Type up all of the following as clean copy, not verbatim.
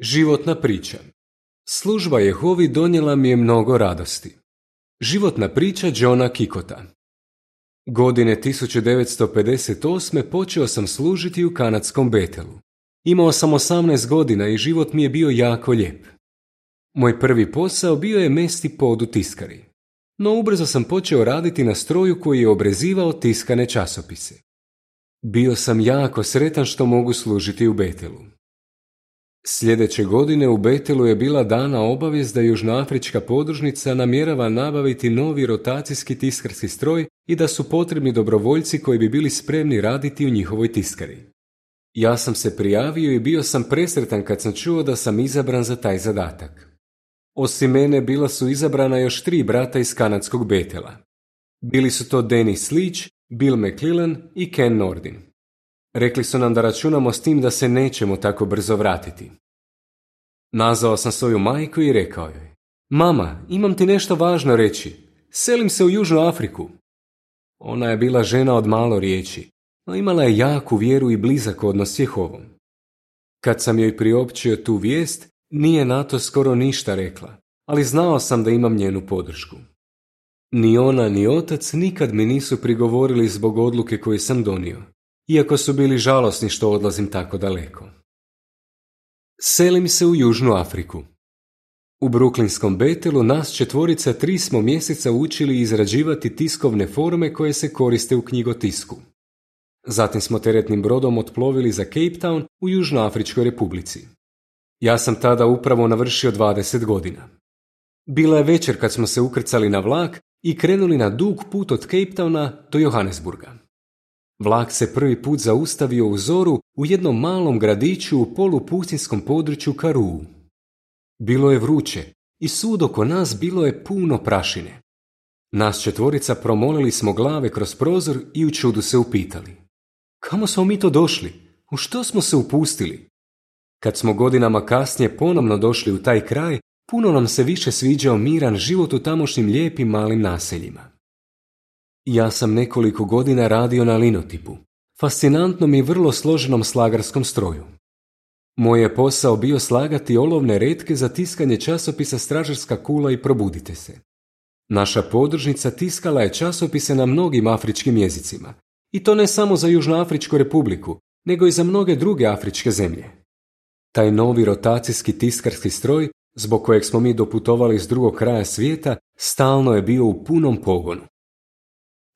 Životna priča. Služba Jehovi donijela mi je mnogo radosti. Životna priča Johna Kikota. Godine 1958. počeo sam služiti u kanadskom Betelu. Imao sam 18 godina i život mi je bio jako lijep. Moj prvi posao bio je mesti pod u tiskari. No ubrzo sam počeo raditi na stroju koji je obrezivao tiskane časopise. Bio sam jako sretan što mogu služiti u Betelu. Sljedeće godine u Betelu je bila dana obavijest da južnoafrička podružnica namjerava nabaviti novi rotacijski tiskarski stroj i da su potrebni dobrovoljci koji bi bili spremni raditi u njihovoj tiskari. Ja sam se prijavio i bio sam presretan kad sam čuo da sam izabran za taj zadatak. Osim mene bila su izabrana još 3 brata iz kanadskog Betela. Bili su to Denis Leach, Bill McLellan i Ken Nordin. Rekli su nam da računamo s tim da se nećemo tako brzo vratiti. Nazvao sam svoju majku i rekao joj: "Mama, imam ti nešto važno reći. Selim se u Južnu Afriku." Ona je bila žena od malo riječi, no imala je jaku vjeru i blizak odnos s Jehovom. Kad sam joj priopćio tu vijest, nije na to skoro ništa rekla, ali znao sam da imam njenu podršku. Ni ona ni otac nikad mi nisu prigovorili zbog odluke koju sam donio, iako su bili žalosni što odlazim tako daleko. Selim se u Južnu Afriku. U Brooklynskom Betelu nas 4 3 smo mjeseca učili izrađivati tiskovne forme koje se koriste u knjigotisku. Zatim smo teretnim brodom otplovili za Cape Town u Južnoafričkoj Republici. Ja sam tada upravo navršio 20 godina. Bila je večer kad smo se ukrcali na vlak i krenuli na dug put od Cape Towna do Johannesburga. Vlak se prvi put zaustavio u zoru u jednom malom gradiću u polupustinskom području Karuu. Bilo je vruće i svud oko nas bilo je puno prašine. Nas 4 promolili smo glave kroz prozor i u čudu se upitali: "Kamo smo mi to došli? U što smo se upustili?" Kad smo godinama kasnije ponovno došli u taj kraj, puno nam se više sviđao miran život u tamošnjim lijepim malim naseljima. Ja sam nekoliko godina radio na linotipu, fascinantnom i vrlo složenom slagarskom stroju. Moj je posao bio slagati olovne retke za tiskanje časopisa Stražarska kula i Probudite se. Naša podružnica tiskala je časopise na mnogim afričkim jezicima, i to ne samo za Južnoafričku Republiku, nego i za mnoge druge afričke zemlje. Taj novi rotacijski tiskarski stroj, zbog kojeg smo mi doputovali s drugog kraja svijeta, stalno je bio u punom pogonu.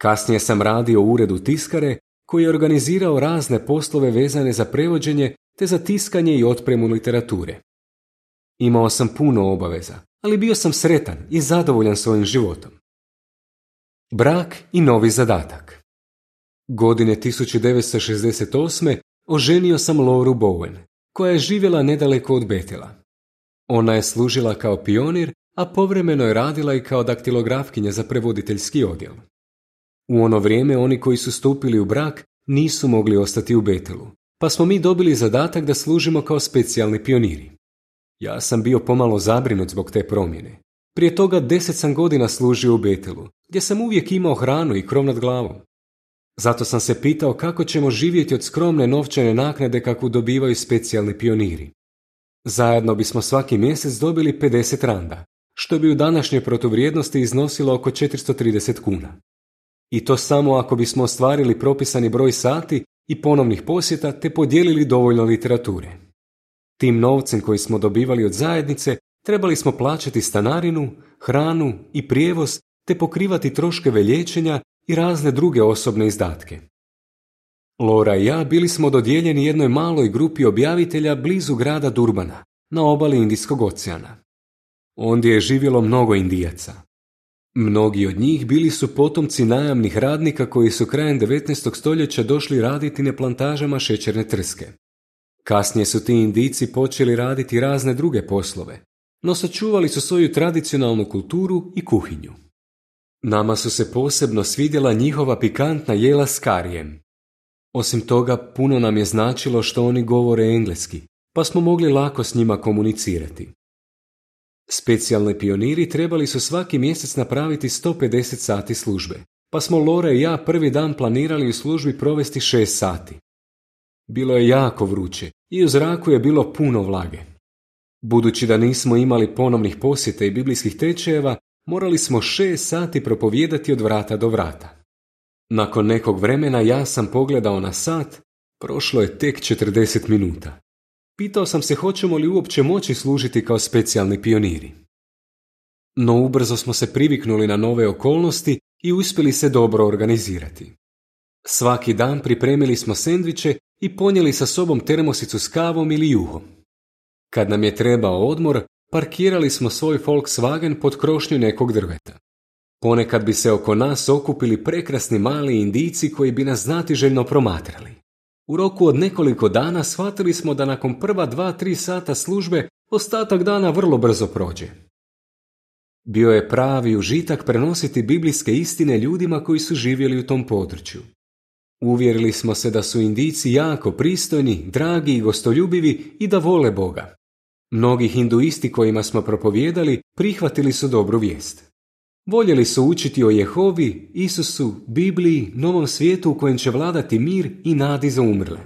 Kasnije sam radio u uredu tiskare koji je organizirao razne poslove vezane za prevođenje te za tiskanje i otpremu literature. Imao sam puno obaveza, ali bio sam sretan i zadovoljan svojim životom. Brak i novi zadatak. Godine 1968. oženio sam Loru Bowen, koja je živjela nedaleko od Betela. Ona je služila kao pionir, a povremeno je radila i kao daktilografkinja za prevoditeljski odjel. U ono vrijeme oni koji su stupili u brak nisu mogli ostati u Betelu, pa smo mi dobili zadatak da služimo kao specijalni pioniri. Ja sam bio pomalo zabrinut zbog te promjene. Prije toga 10 sam godina služio u Betelu, gdje sam uvijek imao hranu i krov nad glavom. Zato sam se pitao kako ćemo živjeti od skromne novčane naknade kakvu dobivaju specijalni pioniri. Zajedno bismo svaki mjesec dobili 50 randa, što bi u današnjoj protuvrijednosti iznosilo oko 430 kuna. I to samo ako bismo ostvarili propisani broj sati i ponovnih posjeta te podijelili dovoljno literature. Tim novcem koji smo dobivali od zajednice trebali smo plaćati stanarinu, hranu i prijevoz te pokrivati troškove liječenja i razne druge osobne izdatke. Lora i ja bili smo dodijeljeni jednoj maloj grupi objavitelja blizu grada Durbana, na obali Indijskog oceana. Ondje je živjelo mnogo Indijaca. Mnogi od njih bili su potomci najamnih radnika koji su krajem 19. stoljeća došli raditi na plantažama šećerne trske. Kasnije su ti Indijci počeli raditi razne druge poslove, no sačuvali su svoju tradicionalnu kulturu i kuhinju. Nama su se posebno svidjela njihova pikantna jela s karijem. Osim toga, puno nam je značilo što oni govore engleski, pa smo mogli lako s njima komunicirati. Specijalni pioniri trebali su svaki mjesec napraviti 150 sati službe, pa smo Lora i ja prvi dan planirali u službi provesti 6 sati. Bilo je jako vruće i u zraku je bilo puno vlage. Budući da nismo imali ponovnih posjeta i biblijskih tečajeva, morali smo 6 sati propovijedati od vrata do vrata. Nakon nekog vremena ja sam pogledao na sat, prošlo je tek 40 minuta. Pitao sam se hoćemo li uopće moći služiti kao specijalni pioniri. No ubrzo smo se priviknuli na nove okolnosti i uspjeli se dobro organizirati. Svaki dan pripremili smo sendviče i ponijeli sa sobom termosicu s kavom ili juhom. Kad nam je trebao odmor, parkirali smo svoj Volkswagen pod krošnju nekog drveta. Ponekad bi se oko nas okupili prekrasni mali Indijci koji bi nas znatiželjno promatrali. U roku od nekoliko dana shvatili smo da nakon prva 2-3 sata službe ostatak dana vrlo brzo prođe. Bio je pravi užitak prenositi biblijske istine ljudima koji su živjeli u tom području. Uvjerili smo se da su Indijci jako pristojni, dragi i gostoljubivi i da vole Boga. Mnogi hinduisti kojima smo propovijedali prihvatili su dobru vijest. Voljeli su učiti o Jehovi, Isusu, Bibliji, novom svijetu u kojem će vladati mir i nadi za umrle.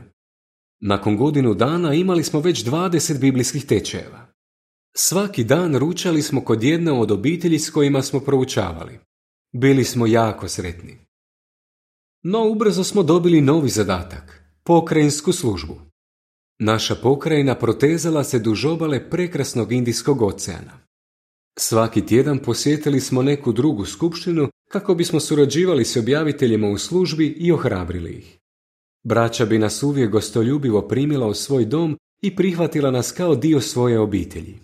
Nakon godinu dana imali smo već 20 biblijskih tečajeva. Svaki dan ručali smo kod jedne od obitelji s kojima smo proučavali. Bili smo jako sretni. No ubrzo smo dobili novi zadatak, pokrajinsku službu. Naša pokrajina protezala se duž obale prekrasnog Indijskog oceana. Svaki tjedan posjetili smo neku drugu skupštinu kako bismo surađivali s objaviteljima u službi i ohrabrili ih. Braća bi nas uvijek gostoljubivo primila u svoj dom i prihvatila nas kao dio svoje obitelji.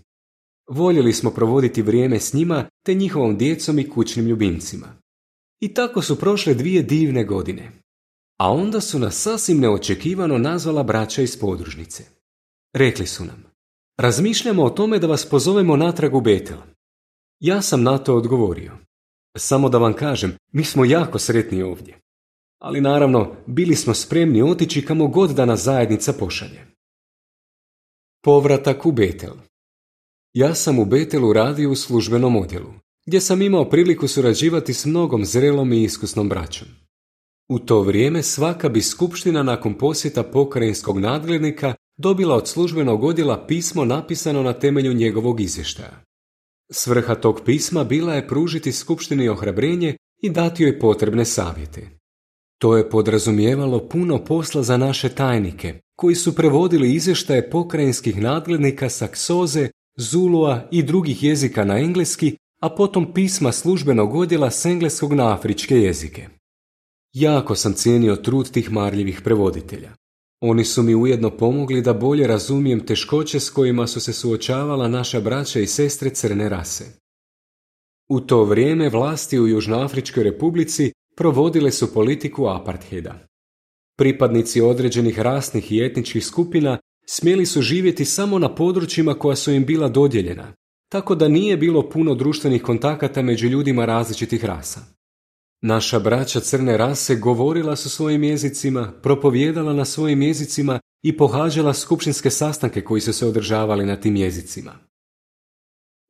Voljeli smo provoditi vrijeme s njima te njihovom djecom i kućnim ljubimcima. I tako su prošle 2 divne godine. A onda su nas sasvim neočekivano nazvala braća iz podružnice. Rekli su nam, razmišljamo o tome da vas pozovemo natrag u Betel. Ja sam na to odgovorio. Samo da vam kažem, mi smo jako sretni ovdje. Ali naravno, bili smo spremni otići kamo god da nas zajednica pošalje. Povratak u Betel. Ja sam u Betelu radio u službenom odjelu, gdje sam imao priliku surađivati s mnogom zrelom i iskusnom braćom. U to vrijeme svaka bi skupština nakon posjeta pokrajinskog nadglednika dobila od službenog odjela pismo napisano na temelju njegovog izvještaja. Svrha tog pisma bila je pružiti skupštini ohrabrenje i dati joj potrebne savjete. To je podrazumijevalo puno posla za naše tajnike, koji su prevodili izvještaje pokrajinskih nadglednika sa Ksoze, Zulua i drugih jezika na engleski, a potom pisma službenog odjela s engleskog na afričke jezike. Jako sam cijenio trud tih marljivih prevoditelja. Oni su mi ujedno pomogli da bolje razumijem teškoće s kojima su se suočavala naša braća i sestre crne rase. U to vrijeme vlasti u Južnoafričkoj republici provodile su politiku apartheida. Pripadnici određenih rasnih i etničkih skupina smjeli su živjeti samo na područjima koja su im bila dodijeljena, tako da nije bilo puno društvenih kontakata među ljudima različitih rasa. Naša braća crne rase govorila su svojim jezicima, propovijedala na svojim jezicima i pohađala skupštinske sastanke koji su se održavali na tim jezicima.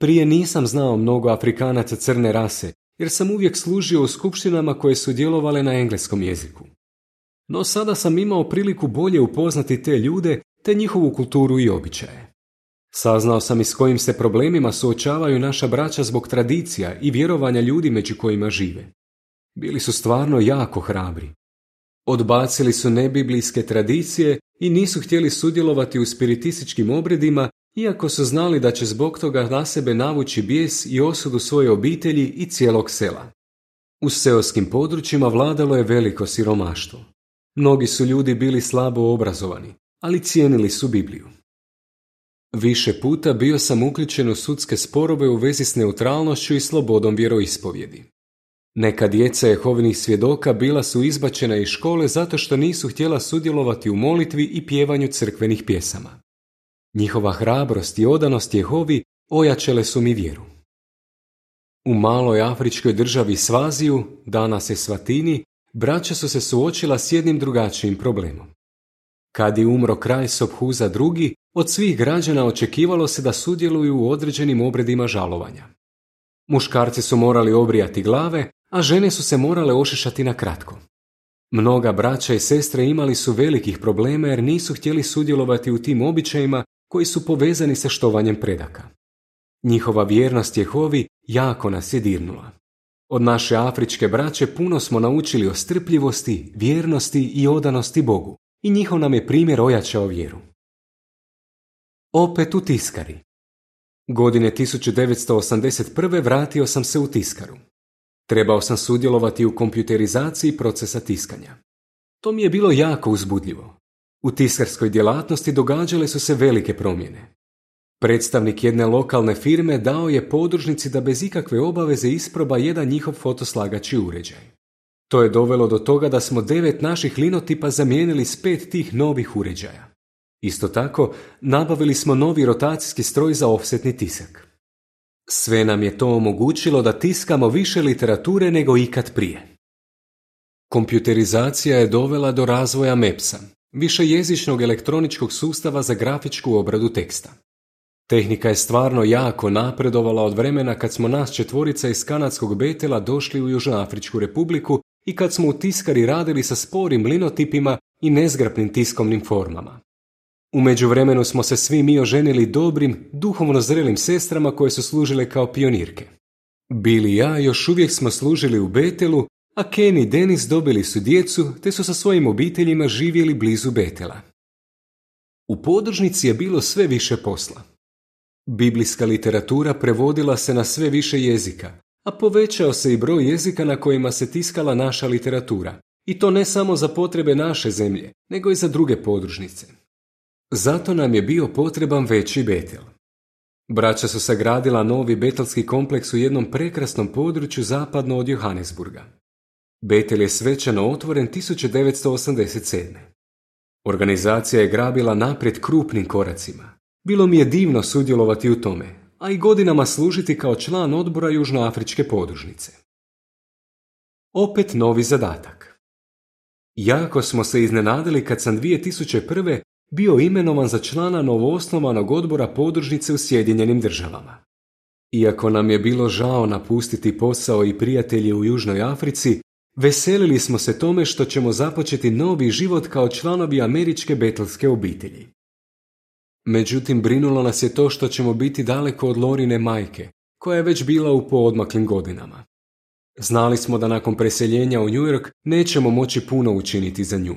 Prije nisam znao mnogo Afrikanaca crne rase, jer sam uvijek služio u skupštinama koje su djelovale na engleskom jeziku. No sada sam imao priliku bolje upoznati te ljude te njihovu kulturu i običaje. Saznao sam i s kojim se problemima suočavaju naša braća zbog tradicija i vjerovanja ljudi među kojima žive. Bili su stvarno jako hrabri. Odbacili su nebiblijske tradicije i nisu htjeli sudjelovati u spiritističkim obredima, iako su znali da će zbog toga na sebe navući bijes i osudu svoje obitelji i cijelog sela. U seoskim područjima vladalo je veliko siromaštvo. Mnogi su ljudi bili slabo obrazovani, ali cijenili su Bibliju. Više puta bio sam uključen u sudske sporove u vezi s neutralnošću i slobodom vjeroispovjedi. Neka djeca Jehovinih svjedoka bila su izbačena iz škole zato što nisu htjela sudjelovati u molitvi i pjevanju crkvenih pjesama. Njihova hrabrost i odanost Jehovi ojačale su mi vjeru. U maloj afričkoj državi Svaziju, danas je Svatini, braća su se suočila s jednim drugačijim problemom. Kad je umro kralj Sobhuza II, od svih građana očekivalo se da sudjeluju u određenim obredima žalovanja. Muškarci su morali obrijati glave, a žene su se morale ošišati na kratko. Mnoga braća i sestre imali su velikih problema jer nisu htjeli sudjelovati u tim običajima koji su povezani sa štovanjem predaka. Njihova vjernost Jehovi jako nas je dirnula. Od naše afričke braće puno smo naučili o strpljivosti, vjernosti i odanosti Bogu i njihov nam je primjer ojačao vjeru. Opet u tiskari. Godine 1981. vratio sam se u tiskaru. Trebao sam sudjelovati u kompjuterizaciji procesa tiskanja. To mi je bilo jako uzbudljivo. U tiskarskoj djelatnosti događale su se velike promjene. Predstavnik jedne lokalne firme dao je podružnici da bez ikakve obaveze isproba jedan njihov fotoslagači uređaj. To je dovelo do toga da smo 9 naših linotipa zamijenili s 5 tih novih uređaja. Isto tako, nabavili smo novi rotacijski stroj za ofsetni tisak. Sve nam je to omogućilo da tiskamo više literature nego ikad prije. Kompjuterizacija je dovela do razvoja MEPSA, višejezičnog elektroničkog sustava za grafičku obradu teksta. Tehnika je stvarno jako napredovala od vremena kad smo nas 4 iz kanadskog Betela došli u Južnoafričku republiku i kad smo u tiskari radili sa sporim linotipima i nezgrapnim tiskovnim formama. U međuvremenu smo se svi mi oženili dobrim, duhovno zrelim sestrama koje su služile kao pionirke. Bili i ja još uvijek smo služili u Betelu, a Ken i Denis dobili su djecu te su sa svojim obiteljima živjeli blizu Betela. U podružnici je bilo sve više posla. Biblijska literatura prevodila se na sve više jezika, a povećao se i broj jezika na kojima se tiskala naša literatura, i to ne samo za potrebe naše zemlje, nego i za druge podružnice. Zato nam je bio potreban veći Betel. Braća su sagradila novi betelski kompleks u jednom prekrasnom području zapadno od Johannesburga. Betel je svečano otvoren 1987. Organizacija je grabila naprijed krupnim koracima. Bilo mi je divno sudjelovati u tome, a i godinama služiti kao član odbora Južnoafričke podružnice. Opet novi zadatak. Jako smo se iznenadili kad sam 2001. bio imenovan za člana novoosnovanog odbora podružnice u Sjedinjenim Državama. Iako nam je bilo žao napustiti posao i prijatelje u Južnoj Africi, veselili smo se tome što ćemo započeti novi život kao članovi američke betelske obitelji. Međutim, brinulo nas je to što ćemo biti daleko od Lorine majke, koja je već bila u poodmaklim godinama. Znali smo da nakon preseljenja u New York nećemo moći puno učiniti za nju.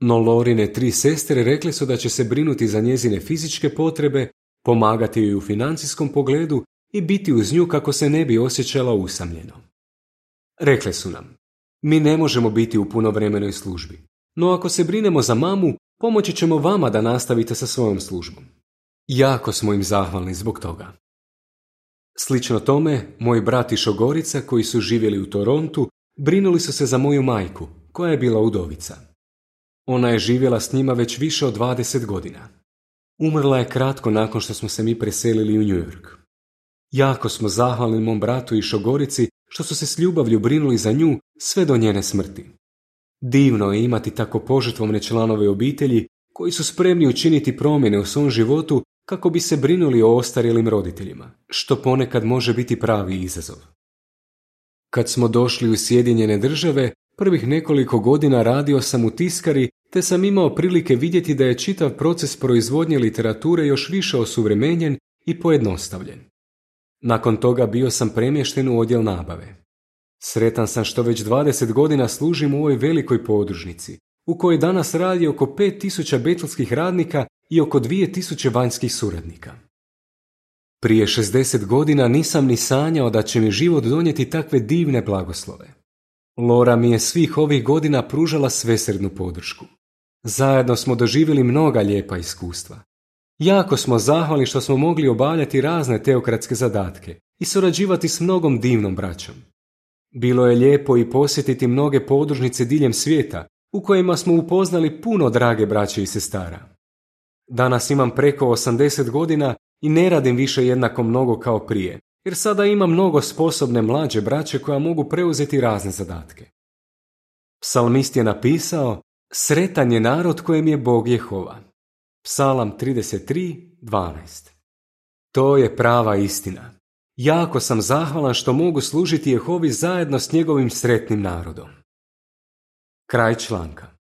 No Lorine 3 sestre rekle su da će se brinuti za njezine fizičke potrebe, pomagati joj u financijskom pogledu i biti uz nju kako se ne bi osjećala usamljeno. Rekle su nam, mi ne možemo biti u punovremenoj službi, no ako se brinemo za mamu, pomoći ćemo vama da nastavite sa svojom službom. Jako smo im zahvalni zbog toga. Slično tome, moji brat i šogorica koji su živjeli u Torontu brinuli su se za moju majku, koja je bila udovica. Ona je živjela s njima već više od 20 godina. Umrla je kratko nakon što smo se mi preselili u New York. Jako smo zahvalni mom bratu i šogorici što su se s ljubavlju brinuli za nju sve do njene smrti. Divno je imati tako požrtvovne članove obitelji koji su spremni učiniti promjene u svom životu kako bi se brinuli o ostarjelim roditeljima, što ponekad može biti pravi izazov. Kad smo došli u Sjedinjene Države, prvih nekoliko godina radio sam u tiskari te sam imao prilike vidjeti da je čitav proces proizvodnje literature još više osuvremenjen i pojednostavljen. Nakon toga bio sam premješten u odjel nabave. Sretan sam što već 20 godina služim u ovoj velikoj podružnici, u kojoj danas radi oko 5000 betelskih radnika i oko 2000 vanjskih suradnika. Prije 60 godina nisam ni sanjao da će mi život donijeti takve divne blagoslove. Lora mi je svih ovih godina pružala svesrdnu podršku. Zajedno smo doživjeli mnoga lijepa iskustva. Jako smo zahvalni što smo mogli obavljati razne teokratske zadatke i surađivati s mnogom divnom braćom. Bilo je lijepo i posjetiti mnoge podružnice diljem svijeta u kojima smo upoznali puno drage braće i sestara. Danas imam preko 80 godina i ne radim više jednako mnogo kao prije, jer sada imam mnogo sposobne mlađe braće koja mogu preuzeti razne zadatke. Psalmist je napisao: "Sretan je narod kojem je Bog Jehova." Psalam 33:12. To je prava istina. Jako sam zahvalan što mogu služiti Jehovi zajedno s njegovim sretnim narodom. Kraj članka.